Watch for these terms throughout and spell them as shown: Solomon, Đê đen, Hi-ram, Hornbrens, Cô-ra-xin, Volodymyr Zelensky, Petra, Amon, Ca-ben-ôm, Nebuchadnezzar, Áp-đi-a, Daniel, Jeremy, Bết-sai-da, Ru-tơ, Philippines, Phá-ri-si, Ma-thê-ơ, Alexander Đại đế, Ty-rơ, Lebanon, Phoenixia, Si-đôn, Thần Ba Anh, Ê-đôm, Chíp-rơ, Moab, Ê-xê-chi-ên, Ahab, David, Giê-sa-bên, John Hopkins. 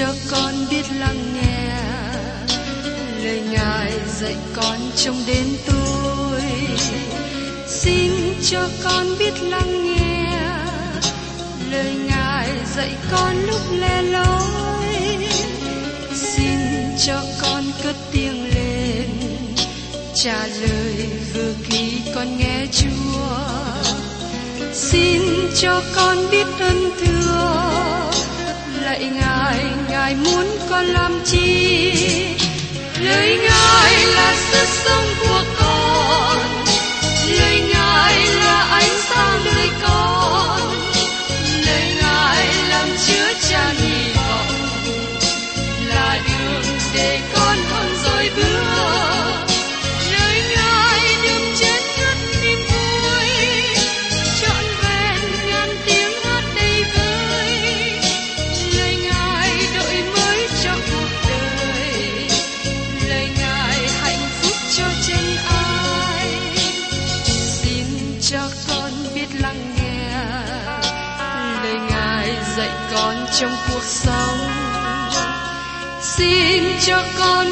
cho con biết lắng nghe lời Ngài dạy con trong đêm tối. Xin cho con biết lắng nghe lời Ngài dạy con lúc lẻ loi. Xin cho con cất tiếng lên, trả lời vừa khi con nghe Chúa. Xin cho con biết ơn thương lạy Ngài, Ngài muốn con làm chi? Lời Ngài là sức sống của con, lời Ngài là ánh sáng nơi con, lời Ngài làm chứa chan hy vọng, là đường để con không rối bước. Lời Ngài đừng chết ngất niềm vui, trọn vẹn ngàn tiếng hát đầy vơi. Lời Ngài đổi mới cho cuộc đời, lời Ngài hạnh phúc cho chân ai. Xin cho con biết lắng nghe lời Ngài dạy con trong cuộc sống. Xin cho con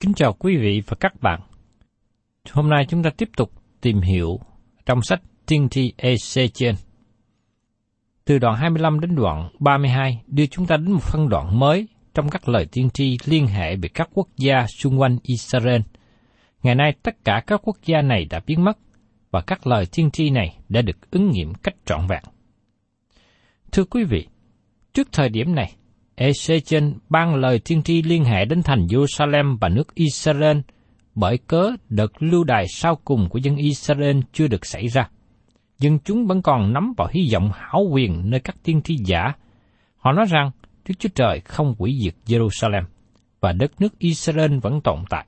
Kính chào quý vị và các bạn. Hôm nay chúng ta tiếp tục tìm hiểu trong sách Tiên tri Ê-xê-chi-ên. Từ đoạn 25 đến đoạn 32 đưa chúng ta đến một phân đoạn mới trong các lời tiên tri liên hệ về các quốc gia xung quanh Israel. Ngày nay tất cả các quốc gia này đã biến mất và các lời tiên tri này đã được ứng nghiệm cách trọn vẹn. Thưa quý vị, trước thời điểm này, Ê-xê-chi-ên ban lời tiên tri liên hệ đến thành Jerusalem và nước Israel bởi cớ đợt lưu đày sau cùng của dân Israel chưa được xảy ra. Nhưng chúng vẫn còn nắm vào hy vọng hảo quyền nơi các tiên tri giả. Họ nói rằng Đức Chúa Trời không hủy diệt Jerusalem và đất nước Israel vẫn tồn tại.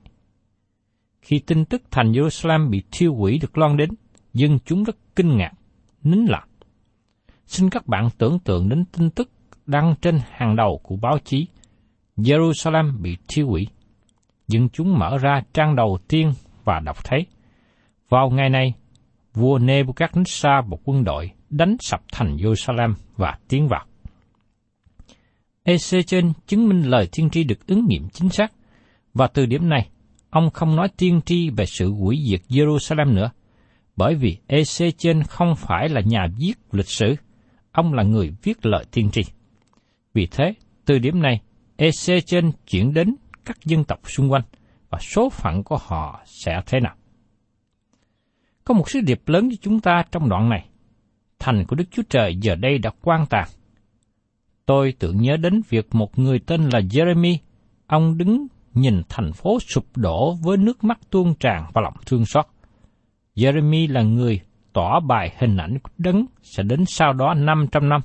Khi tin tức thành Jerusalem bị thiêu hủy được loan đến, dân chúng rất kinh ngạc, nín lặng. Xin các bạn tưởng tượng đến tin tức đăng trên hàng đầu của báo chí, Jerusalem bị thiêu hủy. Dân chúng mở ra trang đầu tiên và đọc thấy, vào ngày này, vua Nebuchadnezzar và quân đội đánh sập thành Jerusalem và tiến vào. Ê-xê-chi-ên chứng minh lời tiên tri được ứng nghiệm chính xác, và từ điểm này, ông không nói tiên tri về sự hủy diệt Jerusalem nữa, bởi vì Ê-xê-chi-ên không phải là nhà viết lịch sử, ông là người viết lời tiên tri. Vì thế, từ điểm này, Ê-xê-chi-ên chuyển đến các dân tộc xung quanh và số phận của họ sẽ thế nào. Có một sứ điệp lớn cho chúng ta trong đoạn này. Thành của Đức Chúa Trời giờ đây đã quan tàn. Tôi tưởng nhớ đến việc một người tên là Jeremy, ông đứng nhìn thành phố sụp đổ với nước mắt tuôn tràn và lòng thương xót. Jeremy là người tỏa bài hình ảnh của đấng sẽ đến sau đó 500 năm.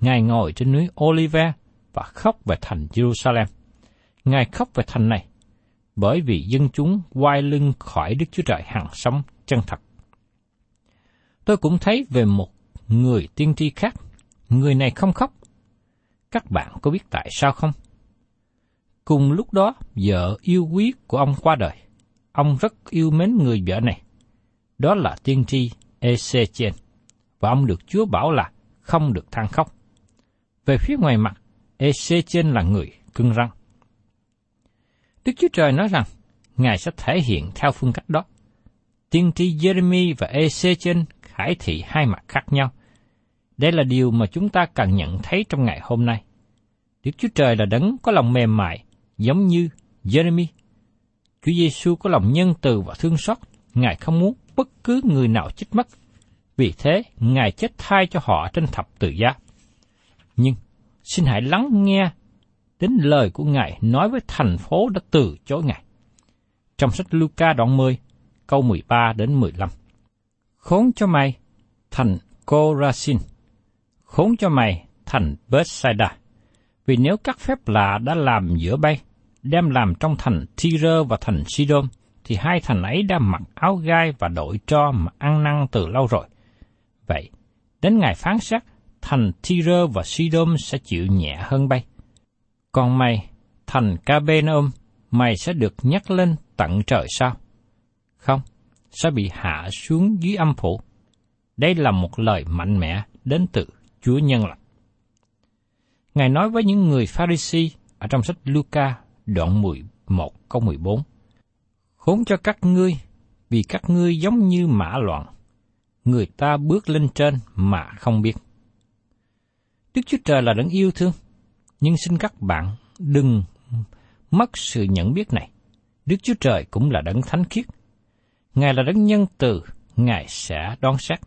Ngài ngồi trên núi Olive và khóc về thành Jerusalem. Ngài khóc về thành này, bởi vì dân chúng quay lưng khỏi Đức Chúa Trời hằng sống chân thật. Tôi cũng thấy về một người tiên tri khác, người này không khóc. Các bạn có biết tại sao không? Cùng lúc đó, vợ yêu quý của ông qua đời. Ông rất yêu mến người vợ này. Đó là tiên tri Ê-xê-chi-ên, và ông được Chúa bảo là không được than khóc. Về phía ngoài mặt, Ê-xê-chi-ên là người cứng rắn. Đức Chúa Trời nói rằng, Ngài sẽ thể hiện theo phương cách đó. Tiên tri Jeremy và Ê-xê-chi-ên khải thị hai mặt khác nhau. Đây là điều mà chúng ta cần nhận thấy trong ngày hôm nay. Đức Chúa Trời là đấng có lòng mềm mại, giống như Jeremy. Chúa Giê-xu có lòng nhân từ và thương xót, Ngài không muốn bất cứ người nào chết mất. Vì thế, Ngài chết thay cho họ trên thập tự giá. Nhưng, xin hãy lắng nghe đến lời của Ngài nói với thành phố đã từ chối Ngài. Trong sách Luca đoạn 10, câu 13 đến 15. Khốn cho mày, thành Cô-ra-xin! Khốn cho mày, thành Bết-sai-da! Vì nếu các phép lạ đã làm giữa bay, đem làm trong thành Ty-rơ và thành Si-đôn, thì hai thành ấy đã mặc áo gai và đội tro mà ăn năn từ lâu rồi. Vậy, đến ngày phán xét, thành Ty-rơ và Si-đôn sẽ chịu nhẹ hơn bay. Còn mày, thành Ca-ben-ôm, mày sẽ được nhắc lên tận trời sao? Không, sẽ bị hạ xuống dưới âm phủ. Đây là một lời mạnh mẽ đến từ Chúa Nhân Lành. Ngài nói với những người Phá-ri-si ở trong sách Luca đoạn 11 câu 14. Khốn cho các ngươi, vì các ngươi giống như mã loạn, người ta bước lên trên mà không biết. Đức Chúa Trời là đấng yêu thương, nhưng xin các bạn đừng mất sự nhận biết này. Đức Chúa Trời cũng là đấng thánh khiết. Ngài là đấng nhân từ, Ngài sẽ đoán xét.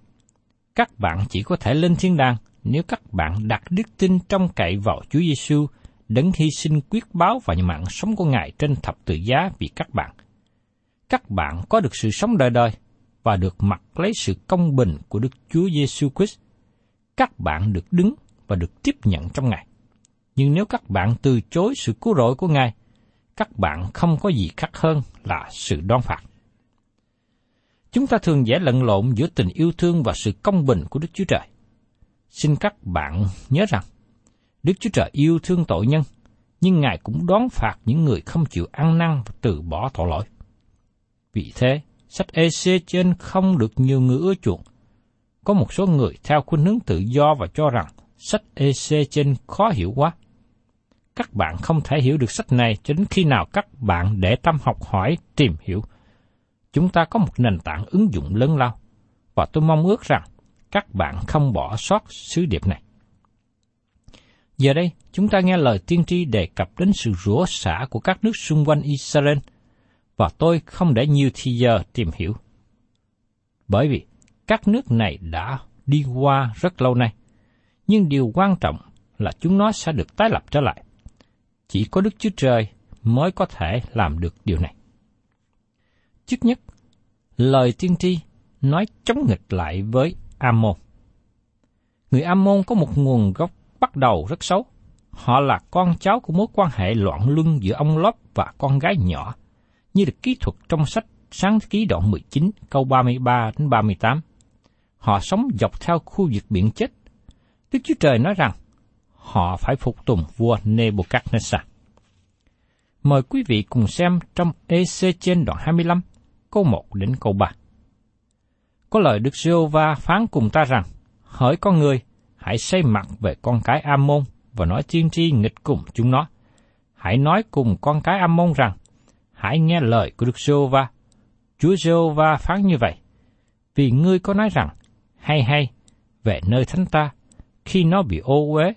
Các bạn chỉ có thể lên thiên đàng nếu các bạn đặt đức tin trông cậy vào Chúa Giê-xu, đấng hy sinh quyết báo và mạng sống của Ngài trên thập tự giá vì các bạn. Các bạn có được sự sống đời đời và được mặc lấy sự công bình của Đức Chúa Giê-xu Christ. Các bạn được đứng và được tiếp nhận trong Ngài. Nhưng nếu các bạn từ chối sự cứu rỗi của Ngài, các bạn không có gì khác hơn là sự đoán phạt. Chúng ta thường dễ lẫn lộn giữa tình yêu thương và sự công bình của Đức Chúa Trời. Xin các bạn nhớ rằng, Đức Chúa Trời yêu thương tội nhân, nhưng Ngài cũng đoán phạt những người không chịu ăn năn và từ bỏ tội lỗi. Vì thế, sách Ê-xê-chi-ên không được nhiều người ưa chuộng. Có một số người theo khuynh hướng tự do và cho rằng sách Ê-xê-chi-ên khó hiểu quá. Các bạn không thể hiểu được sách này cho đến khi nào các bạn để tâm học hỏi, tìm hiểu. Chúng ta có một nền tảng ứng dụng lớn lao, và tôi mong ước rằng các bạn không bỏ sót sứ điệp này. Giờ đây, chúng ta nghe lời tiên tri đề cập đến sự rủa xả của các nước xung quanh Israel, và tôi không để nhiều thì giờ tìm hiểu. Bởi vì các nước này đã đi qua rất lâu nay, nhưng điều quan trọng là chúng nó sẽ được tái lập trở lại. Chỉ có Đức Chúa Trời mới có thể làm được điều này. Trước nhất, lời tiên tri nói chống nghịch lại với Amon. Người Amon có một nguồn gốc bắt đầu rất xấu. Họ là con cháu của mối quan hệ loạn luân giữa ông Lót và con gái nhỏ, như được kỹ thuật trong sách Sáng Ký đoạn 19, câu 33-38. Họ sống dọc theo khu vực biển chết. Đức Chúa Trời nói rằng họ phải phục tùng vua Nebuchadnezzar. Mời quý vị cùng xem trong Ê-xê-chi-ên đoạn 25, câu 1 đến câu 3. Có lời Đức Giê-hô-va phán cùng ta rằng, hỡi con người, hãy xây mặt về con cái Amon và nói tiên tri nghịch cùng chúng nó. Hãy nói cùng con cái Amon rằng, hãy nghe lời của Đức Giê-hô-va. Chúa Giê-hô-va phán như vậy, vì ngươi có nói rằng, hay hay, về nơi thánh ta, khi nó bị ô uế,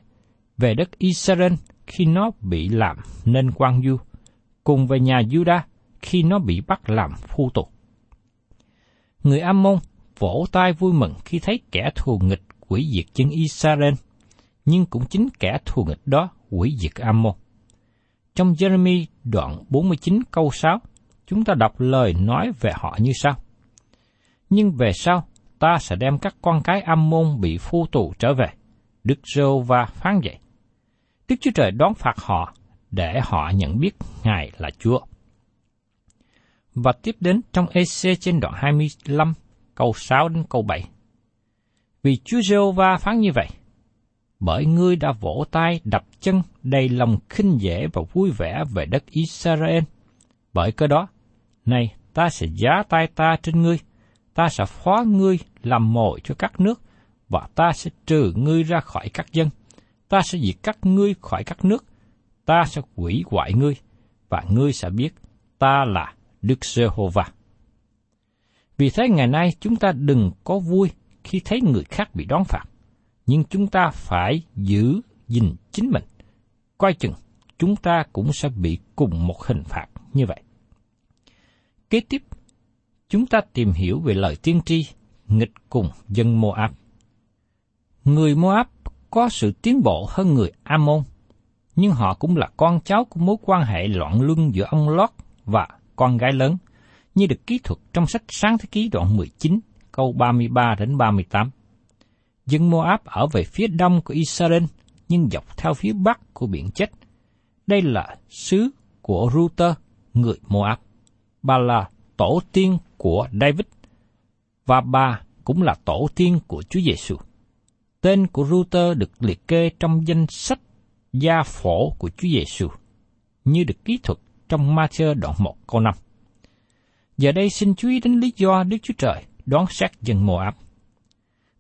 về đất Israel, khi nó bị làm nên quan du, cùng về nhà Juda khi nó bị bắt làm phu tù. Người Amon vỗ tay vui mừng khi thấy kẻ thù nghịch hủy diệt dân Israel, nhưng cũng chính kẻ thù nghịch đó hủy diệt Amon. Trong Jeremy đoạn 49 câu 6, chúng ta đọc lời nói về họ như sau: nhưng về sau ta sẽ đem các con cái Amon bị phu tù trở về. Đức Giê-hô-va phán vậy. Đức Chúa Trời đón phạt họ để họ nhận biết Ngài là Chúa. Và tiếp đến trong Ê-xê-chi-ên đoạn 25, câu 6 đến câu 7. Vì Chúa Giê-hô-va phán như vậy, bởi ngươi đã vỗ tay đập chân đầy lòng khinh dễ và vui vẻ về đất Israel. Bởi cơ đó, này ta sẽ giá tay ta trên ngươi, ta sẽ phó ngươi làm mồi cho các nước, và ta sẽ trừ ngươi ra khỏi các dân. Ta sẽ diệt các ngươi khỏi các nước, ta sẽ hủy hoại ngươi, và ngươi sẽ biết ta là Đức Giê-hô-va. Vì thế ngày nay chúng ta đừng có vui khi thấy người khác bị đón phạt, nhưng chúng ta phải giữ gìn chính mình, coi chừng chúng ta cũng sẽ bị cùng một hình phạt như vậy. Kế tiếp, chúng ta tìm hiểu về lời tiên tri nghịch cùng dân Moab. Người Moab có sự tiến bộ hơn người Amon, nhưng họ cũng là con cháu của mối quan hệ loạn luân giữa ông Lót và con gái lớn, như được ký thuật trong sách Sáng Thế Ký đoạn 19, câu 33-38. Dân Moab ở về phía đông của Israel, nhưng dọc theo phía bắc của biển chết. Đây là xứ của Ru-tơ, người Moab. Bà là tổ tiên của David, và bà cũng là tổ tiên của Chúa Giê-xu. Tên của Ru-tơ được liệt kê trong danh sách gia phổ của Chúa Giê-xu, như được ký thuật trong Ma-thê-ơ đoạn 1 câu 5. Giờ đây xin chú ý đến lý do Đức Chúa Trời đoán xét dân Moab.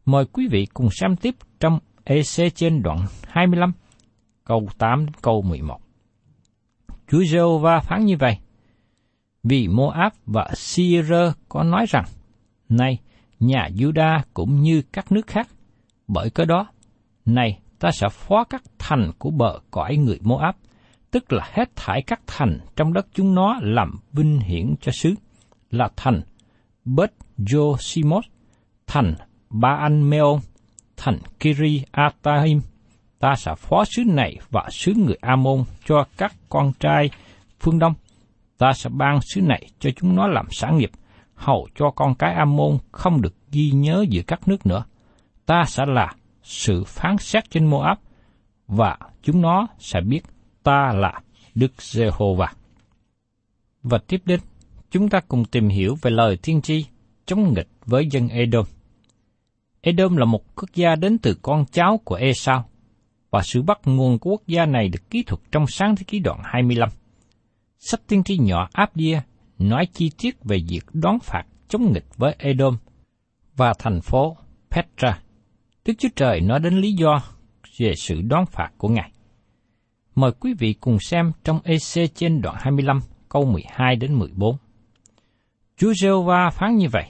Mời quý vị cùng xem tiếp trong Ê-xê-chi-ên đoạn 25, câu 8 đến câu 11. Chúa Giê-hô-va phán như vậy: Vì Moab và Si-rơ có nói rằng, này, nhà Giu-đa cũng như các nước khác, bởi cái đó, này, ta sẽ phó các thành của bờ cõi người Moab, tức là hết thải các thành trong đất chúng nó làm vinh hiển cho xứ, là thành Bết-josimot, thành Ba Anh Meon, thành Kiri Atahim. Ta sẽ phó xứ này và xứ người Amon cho các con trai phương Đông. Ta sẽ ban xứ này cho chúng nó làm sản nghiệp, hầu cho con cái Amon không được ghi nhớ giữa các nước nữa. Ta sẽ là sự phán xét trên Moab, và chúng nó sẽ biết ta là Đức Giê-hô-va. Và tiếp đến, chúng ta cùng tìm hiểu về lời tiên tri chống nghịch với dân Ê-đôm. Ê-đôm là một quốc gia đến từ con cháu của Ê-sau, và sự bắt nguồn của quốc gia này được ký thuật trong Sáng Thế Ký đoạn 25. Sách tiên tri nhỏ Áp-đi-a nói chi tiết về việc đón phạt chống nghịch với Ê-đôm và thành phố Petra. Đức Chúa Trời nói đến lý do về sự đón phạt của Ngài. Mời quý vị cùng xem trong Ê-xê-chi-ên đoạn 25, câu 12-14. Chúa Giê-hô-va phán như vậy: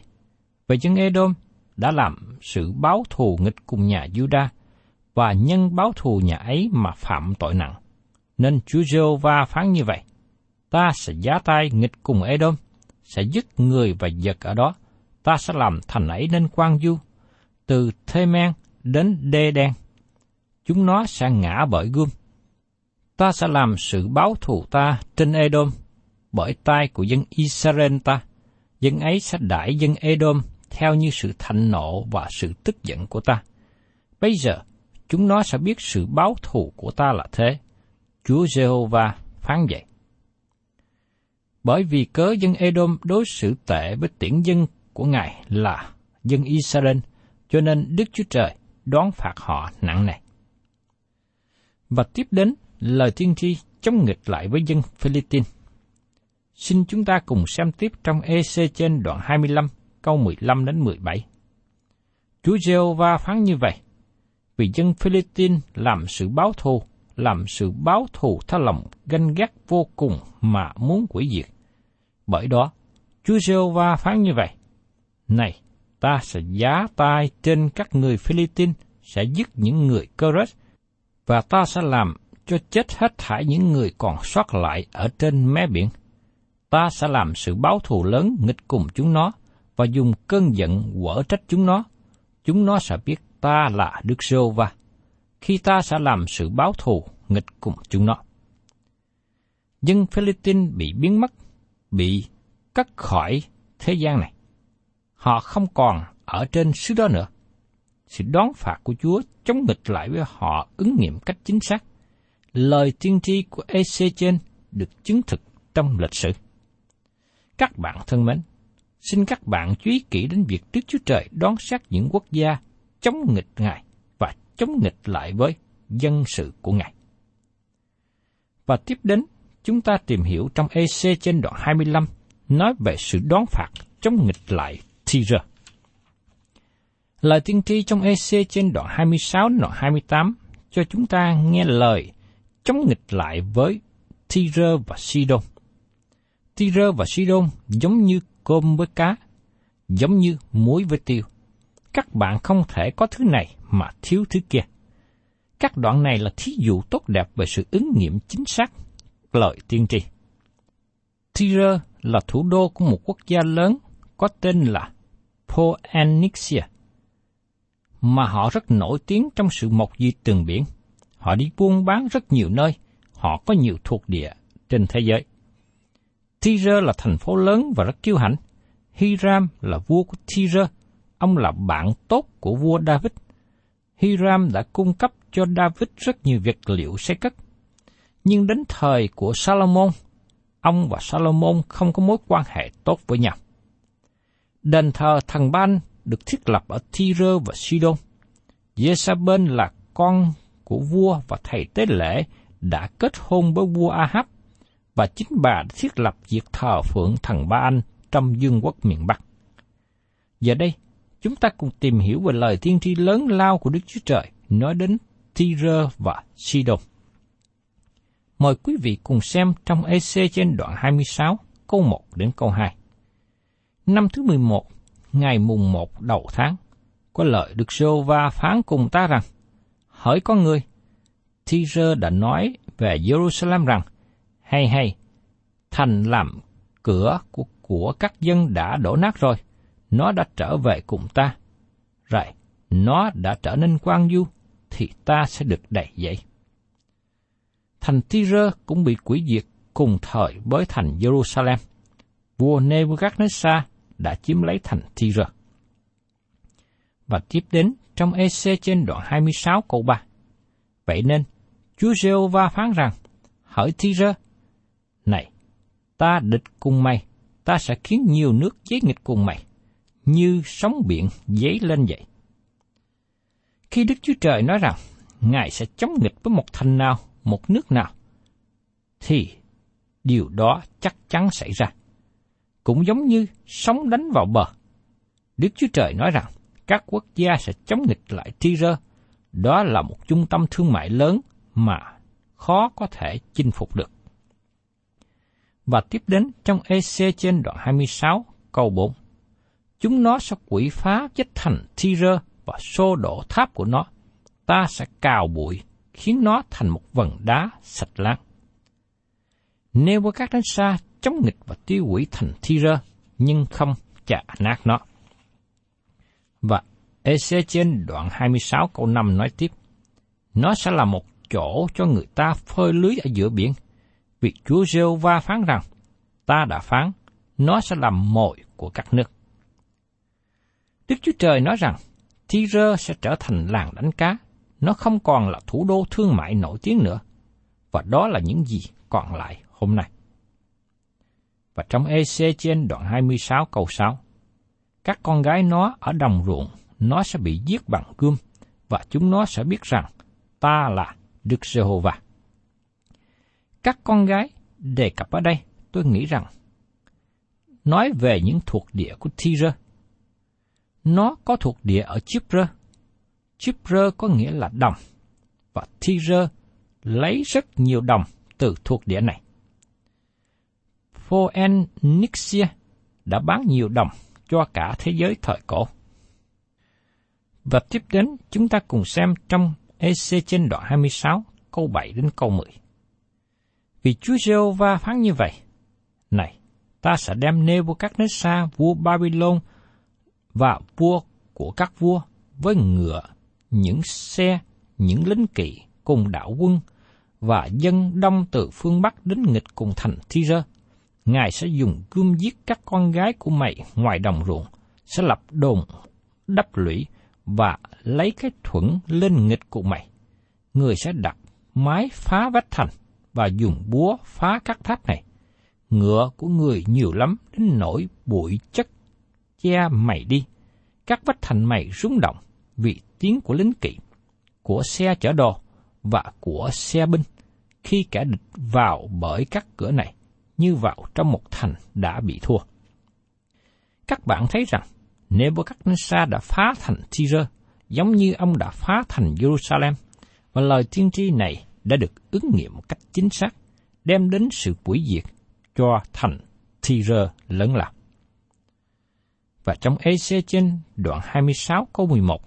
Về dân Ê-đôm đã làm sự báo thù nghịch cùng nhà Giu-đa, và nhân báo thù nhà ấy mà phạm tội nặng. Nên Chúa Giê-hô-va phán như vậy: Ta sẽ giá tay nghịch cùng Ê-đôm, sẽ dứt người và vật ở đó. Ta sẽ làm thành ấy nên quan du, từ Thê-men đến Đê đen. Chúng nó sẽ ngã bởi gươm. Ta sẽ làm sự báo thù ta trên Ê-đôm bởi tay của dân Israel ta. Dân ấy sẽ đãi dân Ê-đôm theo như sự thạnh nộ và sự tức giận của ta. Bây giờ, chúng nó sẽ biết sự báo thù của ta là thế. Chúa Giê-hô-va phán vậy. Bởi vì cớ dân Ê-đôm đối xử tệ với tiễn dân của Ngài là dân Israel, cho nên Đức Chúa Trời đoán phạt họ nặng nề. Và tiếp đến, lời tiên tri chống nghịch lại với dân Philippines. Xin chúng ta cùng xem tiếp trong Ê-xê-chi-ên đoạn 25, câu 15-17. Chúa Giê-hô-va phán như vậy: Vì dân Philippines làm sự báo thù, theo lòng ganh ghét vô cùng mà muốn hủy diệt. Bởi đó, Chúa Giê-hô-va phán như vậy: Này, ta sẽ giá tay trên các người Philippines, sẽ giết những người Cơ-rết, và ta sẽ làm cho chết hết thảy những người còn sót lại ở trên mé biển. Ta sẽ làm sự báo thù lớn nghịch cùng chúng nó, và dùng cơn giận quở trách chúng nó. Chúng nó sẽ biết ta là Đức Giê-hô-va, khi ta sẽ làm sự báo thù nghịch cùng chúng nó. Dân Philippines bị biến mất, bị cắt khỏi thế gian này. Họ không còn ở trên xứ đó nữa. Sự đón phạt của Chúa chống nghịch lại với họ ứng nghiệm cách chính xác. Lời tiên tri của Ê-xê-chi-ên được chứng thực trong lịch sử. Các bạn thân mến, xin các bạn chú ý kỹ đến việc Đức Chúa Trời đón xét những quốc gia chống nghịch Ngài và chống nghịch lại với dân sự của Ngài. Và tiếp đến, chúng ta tìm hiểu trong Ê-xê-chi-ên đoạn 25 nói về sự đón phạt chống nghịch lại Ty-rơ. Lời tiên tri trong Ê-xê-chi-ên đoạn 26 đến đoạn 28 cho chúng ta nghe lời chống nghịch lại với Ty-rơ và Si-đôn. Ty-rơ và Si-đôn giống như cơm với cá, giống như muối với tiêu. Các bạn không thể có thứ này mà thiếu thứ kia. Các đoạn này là thí dụ tốt đẹp về sự ứng nghiệm chính xác lời tiên tri. Ty-rơ là thủ đô của một quốc gia lớn có tên là Phoenixia, mà họ rất nổi tiếng trong sự mộc di từng biển. Họ đi buôn bán rất nhiều nơi, họ có nhiều thuộc địa trên thế giới. Ty-rơ là thành phố lớn và rất kiêu hãnh. Hi-ram là vua của Ty-rơ, ông là bạn tốt của vua David. Hi-ram đã cung cấp cho David rất nhiều vật liệu xây cất. Nhưng đến thời của Solomon, ông và Solomon không có mối quan hệ tốt với nhau. Đền thờ Thần Ba Anh được thiết lập ở Ty-rơ và Si-đôn. Giê-sa-bên là con của vua và thầy tế lễ đã kết hôn với vua Ahab, và chính bà đã thiết lập việc thờ phượng Thần Ba Anh trong vương quốc miền Bắc. Giờ đây, chúng ta cùng tìm hiểu về lời tiên tri lớn lao của Đức Chúa Trời nói đến Ty-rơ và Si-đôn. Mời quý vị cùng xem trong Ê-xê-chi-ên đoạn 26, câu 1 đến câu 2. Năm thứ 11, ngày mùng 1 đầu tháng, có lời Đức Giê-hô-va phán cùng ta rằng, hỡi con người, Ty-rơ đã nói về Giê-ru-sa-lem rằng, hay, thành làm cửa của các dân đã đổ nát rồi, nó đã trở về cùng ta. Rồi, nó đã trở nên quang du, thì ta sẽ được đầy dẫy. Thành Ty-rơ cũng bị hủy diệt cùng thời với thành Jerusalem. Vua Nebuchadnezzar đã chiếm lấy thành Ty-rơ. Và tiếp đến trong Ê-xê-chi-ên đoạn 26 câu 3. Vậy nên, Chúa Giê-hô-va phán rằng, hỡi Ty-rơ, này, ta địch cùng mày, ta sẽ khiến nhiều nước chế nghịch cùng mày, như sóng biển dấy lên vậy. Khi Đức Chúa Trời nói rằng, Ngài sẽ chống nghịch với một thành nào, một nước nào, thì điều đó chắc chắn xảy ra. Cũng giống như sóng đánh vào bờ, Đức Chúa Trời nói rằng các quốc gia sẽ chống nghịch lại Ty-rơ. Đó là một trung tâm thương mại lớn mà khó có thể chinh phục được. Và tiếp đến trong Ê-xê-chi-ên đoạn 26 câu 4, chúng nó sẽ quỷ phá vách thành Ty-rơ và xô đổ tháp của nó. Ta sẽ cào bụi, khiến nó thành một vầng đá sạch láng. Nebuchadnezzar chống nghịch và tiêu hủy thành Ty-rơ, nhưng không chà nát nó. Và Ê-xê-chi-ên đoạn 26 câu 5 nói tiếp, nó sẽ là một chỗ cho người ta phơi lưới ở giữa biển, vì Chúa Giê-hô-va phán rằng, ta đã phán, nó sẽ làm mồi của các nước. Đức Chúa Trời nói rằng, Ty-rơ sẽ trở thành làng đánh cá, nó không còn là thủ đô thương mại nổi tiếng nữa, và đó là những gì còn lại hôm nay. Và trong Ê-xê-chi-ên đoạn 26 câu 6, các con gái nó ở đồng ruộng, nó sẽ bị giết bằng gươm, và chúng nó sẽ biết rằng, ta là Đức Giê-hô-va. Các con gái đề cập ở đây, tôi nghĩ rằng, nói về những thuộc địa của Ty-rơ. Nó có thuộc địa ở Chíp-rơ. Chíp-rơ có nghĩa là đồng, và Ty-rơ lấy rất nhiều đồng từ thuộc địa này. Phoenixia đã bán nhiều đồng cho cả thế giới thời cổ. Và tiếp đến, chúng ta cùng xem trong Ê-xê-chi-ên đoạn 26, câu 7 đến câu 10. Vì Chúa Giê-hô-va phán như vậy, này, ta sẽ đem Nebuchadnezzar vua Babylon và vua của các vua với ngựa, những xe, những lính kỵ cùng đạo quân và dân đông từ phương Bắc đến nghịch cùng thành Ty-rơ. Ngài sẽ dùng gươm giết các con gái của mày ngoài đồng ruộng, sẽ lập đồn đắp lũy và lấy cái thuẫn lên nghịch của mày. Người sẽ đặt mái phá vách thành và dùng búa phá các tháp này. Ngựa của người nhiều lắm đến nỗi bụi chất che mày đi. Các vách thành mày rung động vì tiếng của lính kỵ, của xe chở đồ và của xe binh khi kẻ địch vào bởi các cửa này, như vào trong một thành đã bị thua. Các bạn thấy rằng Nebuchadnezzar đã phá thành Ty-rơ, giống như ông đã phá thành Jerusalem, và lời tiên tri này đã được ứng nghiệm một cách chính xác, đem đến sự hủy diệt cho thành Ty-rơ lớn lao. Và trong Ê-xê-chi-ên đoạn 26 câu 11,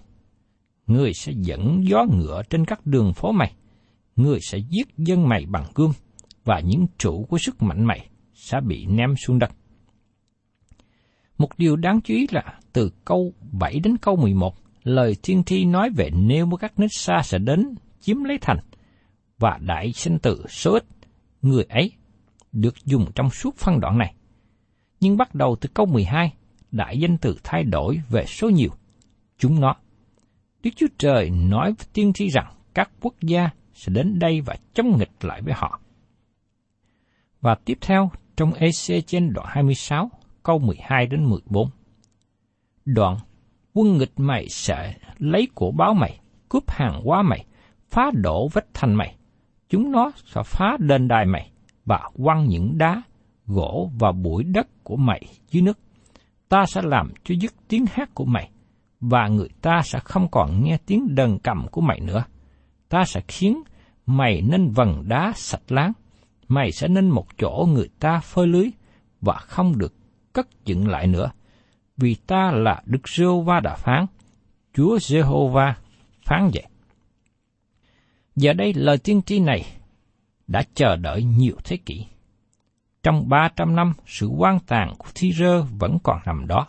người sẽ dẫn gió ngựa trên các đường phố mày, người sẽ giết dân mày bằng gươm, và những trụ của sức mạnh mày sẽ bị ném xuống đất. Một điều đáng chú ý là từ câu 7 đến câu 11, lời tiên tri nói về Nebuchadnezzar sẽ đến chiếm lấy thành, và đại sinh tử số ít người ấy được dùng trong suốt phân đoạn này. Nhưng bắt đầu từ câu 12, đại danh từ thay đổi về số nhiều, chúng nó. Đức Chúa Trời nói với tiên tri rằng các quốc gia sẽ đến đây và chống nghịch lại với họ. Và tiếp theo trong Ê-xê-chi-ên đoạn 26, câu 12 đến 14. Đoạn, quân nghịch mày sẽ lấy của báo mày, cướp hàng hóa mày, phá đổ vách thành mày, chúng nó sẽ phá đền đài mày và quăng những đá, gỗ và bụi đất của mày dưới nước. Ta sẽ làm cho dứt tiếng hát của mày, và người ta sẽ không còn nghe tiếng đờn cầm của mày nữa. Ta sẽ khiến mày nên vầng đá sạch láng, mày sẽ nên một chỗ người ta phơi lưới, và không được cất dựng lại nữa. Vì ta là Đức Giê-hô-va đã phán, Chúa Giê-hô-va phán vậy. Giờ đây lời tiên tri này đã chờ đợi nhiều thế kỷ. Trong 300 năm, sự hoang tàn của Ty-rơ vẫn còn nằm đó.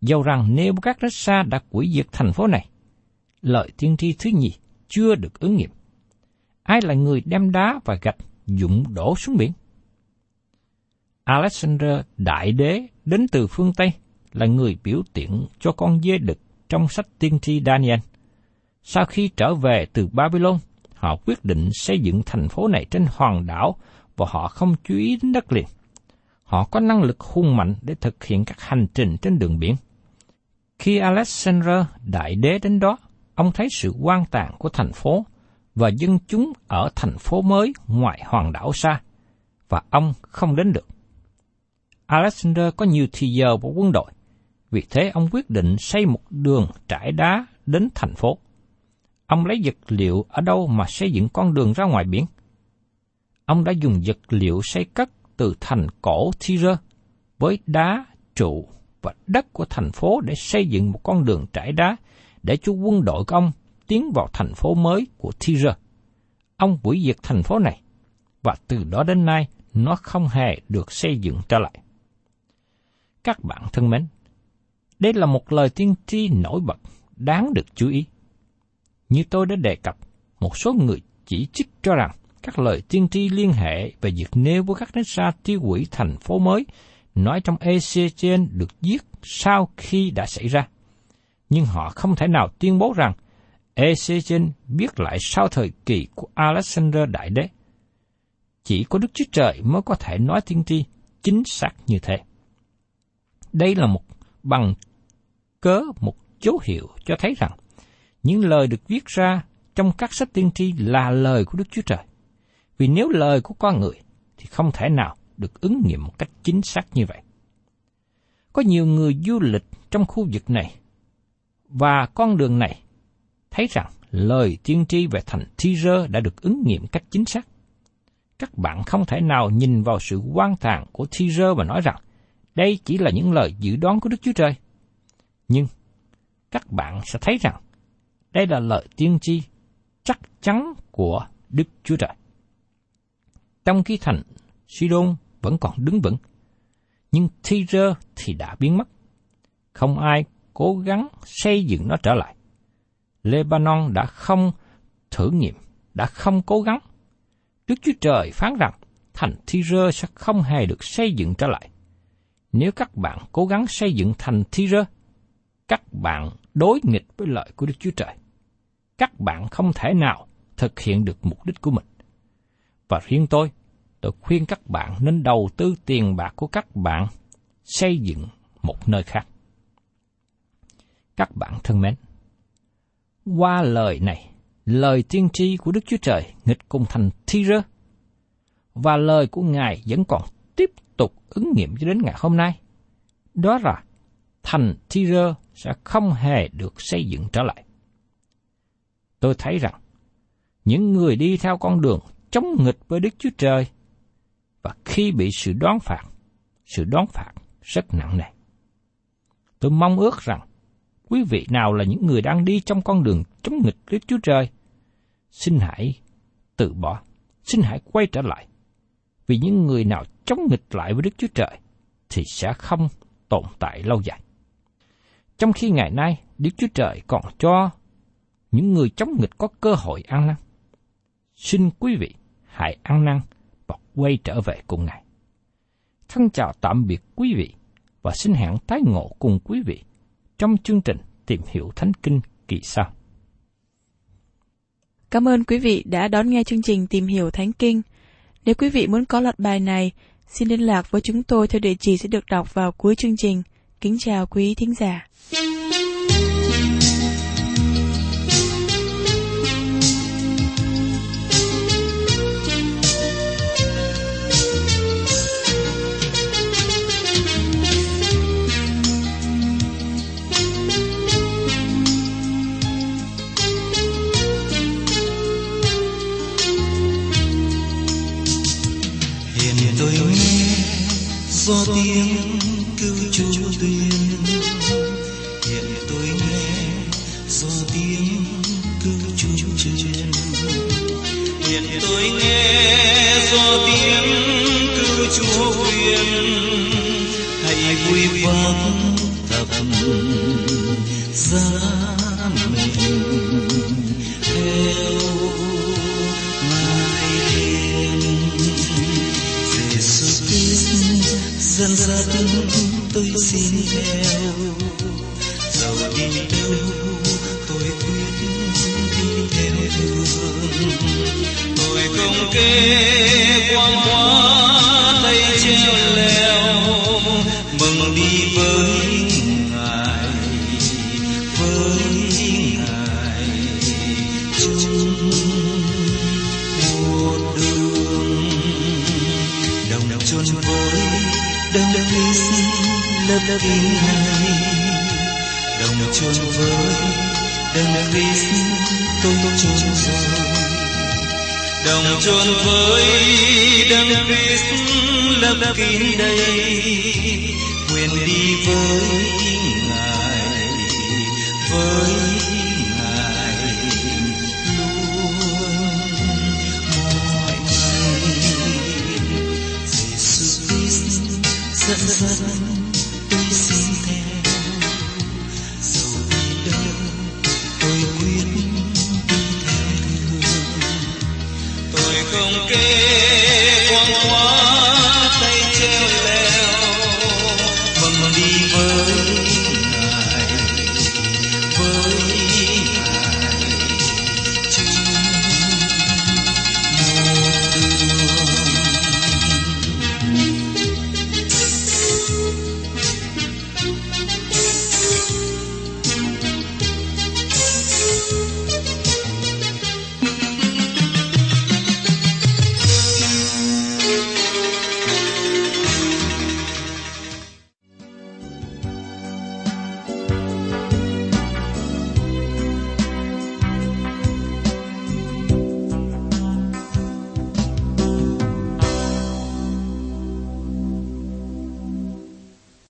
Dẫu rằng Nebuchadnezzar đã hủy diệt thành phố này, lời tiên tri thứ nhì chưa được ứng nghiệm. Ai là người đem đá và gạch dũng đổ xuống biển? Alexander Đại đế đến từ phương Tây là người biểu tượng cho con dê đực trong sách tiên tri Daniel. Sau khi trở về từ Babylon, họ quyết định xây dựng thành phố này trên hòn đảo và họ không chú ý đến đất liền. Họ có năng lực hung mạnh để thực hiện các hành trình trên đường biển. Khi Alexander Đại đế đến đó, ông thấy sự hoang tàn của thành phố và dân chúng ở thành phố mới ngoài hòn đảo xa, và ông không đến được. Alexander có nhiều thì giờ của quân đội, vì thế ông quyết định xây một đường trải đá đến thành phố. Ông lấy vật liệu ở đâu mà xây dựng con đường ra ngoài biển? Ông đã dùng vật liệu xây cất từ thành cổ Ty-rơ với đá, trụ và đất của thành phố để xây dựng một con đường trải đá để cho quân đội của ông tiến vào thành phố mới của Ty-rơ. Ông hủy diệt thành phố này, và từ đó đến nay nó không hề được xây dựng trở lại. Các bạn thân mến, đây là một lời tiên tri nổi bật, đáng được chú ý. Như tôi đã đề cập, một số người chỉ trích cho rằng các lời tiên tri liên hệ về việc Nebuchadnezzar tiêu hủy thành phố mới nói trong Ê-xê-chi-ên được viết sau khi đã xảy ra. Nhưng họ không thể nào tuyên bố rằng Ê-xê-chi-ên viết lại sau thời kỳ của Alexander Đại đế. Chỉ có Đức Chúa Trời mới có thể nói tiên tri chính xác như thế. Đây là một bằng cớ, một dấu hiệu cho thấy rằng những lời được viết ra trong các sách tiên tri là lời của Đức Chúa Trời. Vì nếu lời của con người thì không thể nào được ứng nghiệm một cách chính xác như vậy. Có nhiều người du lịch trong khu vực này và con đường này thấy rằng lời tiên tri về thành Ty-rơ đã được ứng nghiệm cách chính xác. Các bạn không thể nào nhìn vào sự hoang tàn của Ty-rơ và nói rằng đây chỉ là những lời dự đoán của Đức Chúa Trời. Nhưng các bạn sẽ thấy rằng đây là lời tiên tri chắc chắn của Đức Chúa Trời. Trong khi thành Si-đôn vẫn còn đứng vững, nhưng Ty-rơ thì đã biến mất. Không ai cố gắng xây dựng nó trở lại. Lebanon đã không thử nghiệm, đã không cố gắng. Đức Chúa Trời phán rằng thành Ty-rơ sẽ không hề được xây dựng trở lại. Nếu các bạn cố gắng xây dựng thành Ty-rơ, các bạn đối nghịch với lợi của Đức Chúa Trời. Các bạn không thể nào thực hiện được mục đích của mình. Và riêng tôi khuyên các bạn nên đầu tư tiền bạc của các bạn xây dựng một nơi khác. Các bạn thân mến, qua lời này, lời tiên tri của Đức Chúa Trời nghịch cùng thành Ty-rơ, và lời của Ngài vẫn còn tiếp tục ứng nghiệm cho đến ngày hôm nay. Đó là thành Ty-rơ sẽ không hề được xây dựng trở lại. Tôi thấy rằng những người đi theo con đường chống nghịch với Đức Chúa Trời, và khi bị sự đón phạt rất nặng nề. Tôi mong ước rằng quý vị nào là những người đang đi trong con đường chống nghịch Đức Chúa Trời, xin hãy từ bỏ, xin hãy quay trở lại. Vì những người nào chống nghịch lại với Đức Chúa Trời thì sẽ không tồn tại lâu dài. Trong khi ngày nay, Đức Chúa Trời còn cho những người chống nghịch có cơ hội ăn năn. Xin quý vị hãy ăn năn và quay trở về cùng Ngài. Thân chào tạm biệt quý vị và xin hẹn tái ngộ cùng quý vị trong chương trình Tìm hiểu Thánh Kinh kỳ sau. Cảm ơn quý vị đã đón nghe chương trình Tìm hiểu Thánh Kinh. Nếu quý vị muốn có loạt bài này, xin liên lạc với chúng tôi theo địa chỉ sẽ được đọc vào cuối chương trình. Kính chào quý thính giả. Do tiếng cứu Chúa tuyên, hiện tôi nghe do tiếng cứu Chúa truyền, hiện tôi nghe do tiếng cứu Chúa tuyên, hãy vui vang thập giá mình theo dân ra tôi xin theo, dẫu đi đâu tôi quyết đi theo đường. Tôi không kê quan hóa tay treo leo, mừng đi với Ngài chung một đường, đồng chôn với đồng sinh lớp kính hai, đồng chôn với đồng sinh tôi chôn rồi, đồng chôn với đồng sinh lớp kính đây, nguyện đi với Ngài luôn mọi ngày. Jesus dẫn tôi xin theo, dù đi đâu tôi quyết đi theo đường. Tôi không kể quan hóa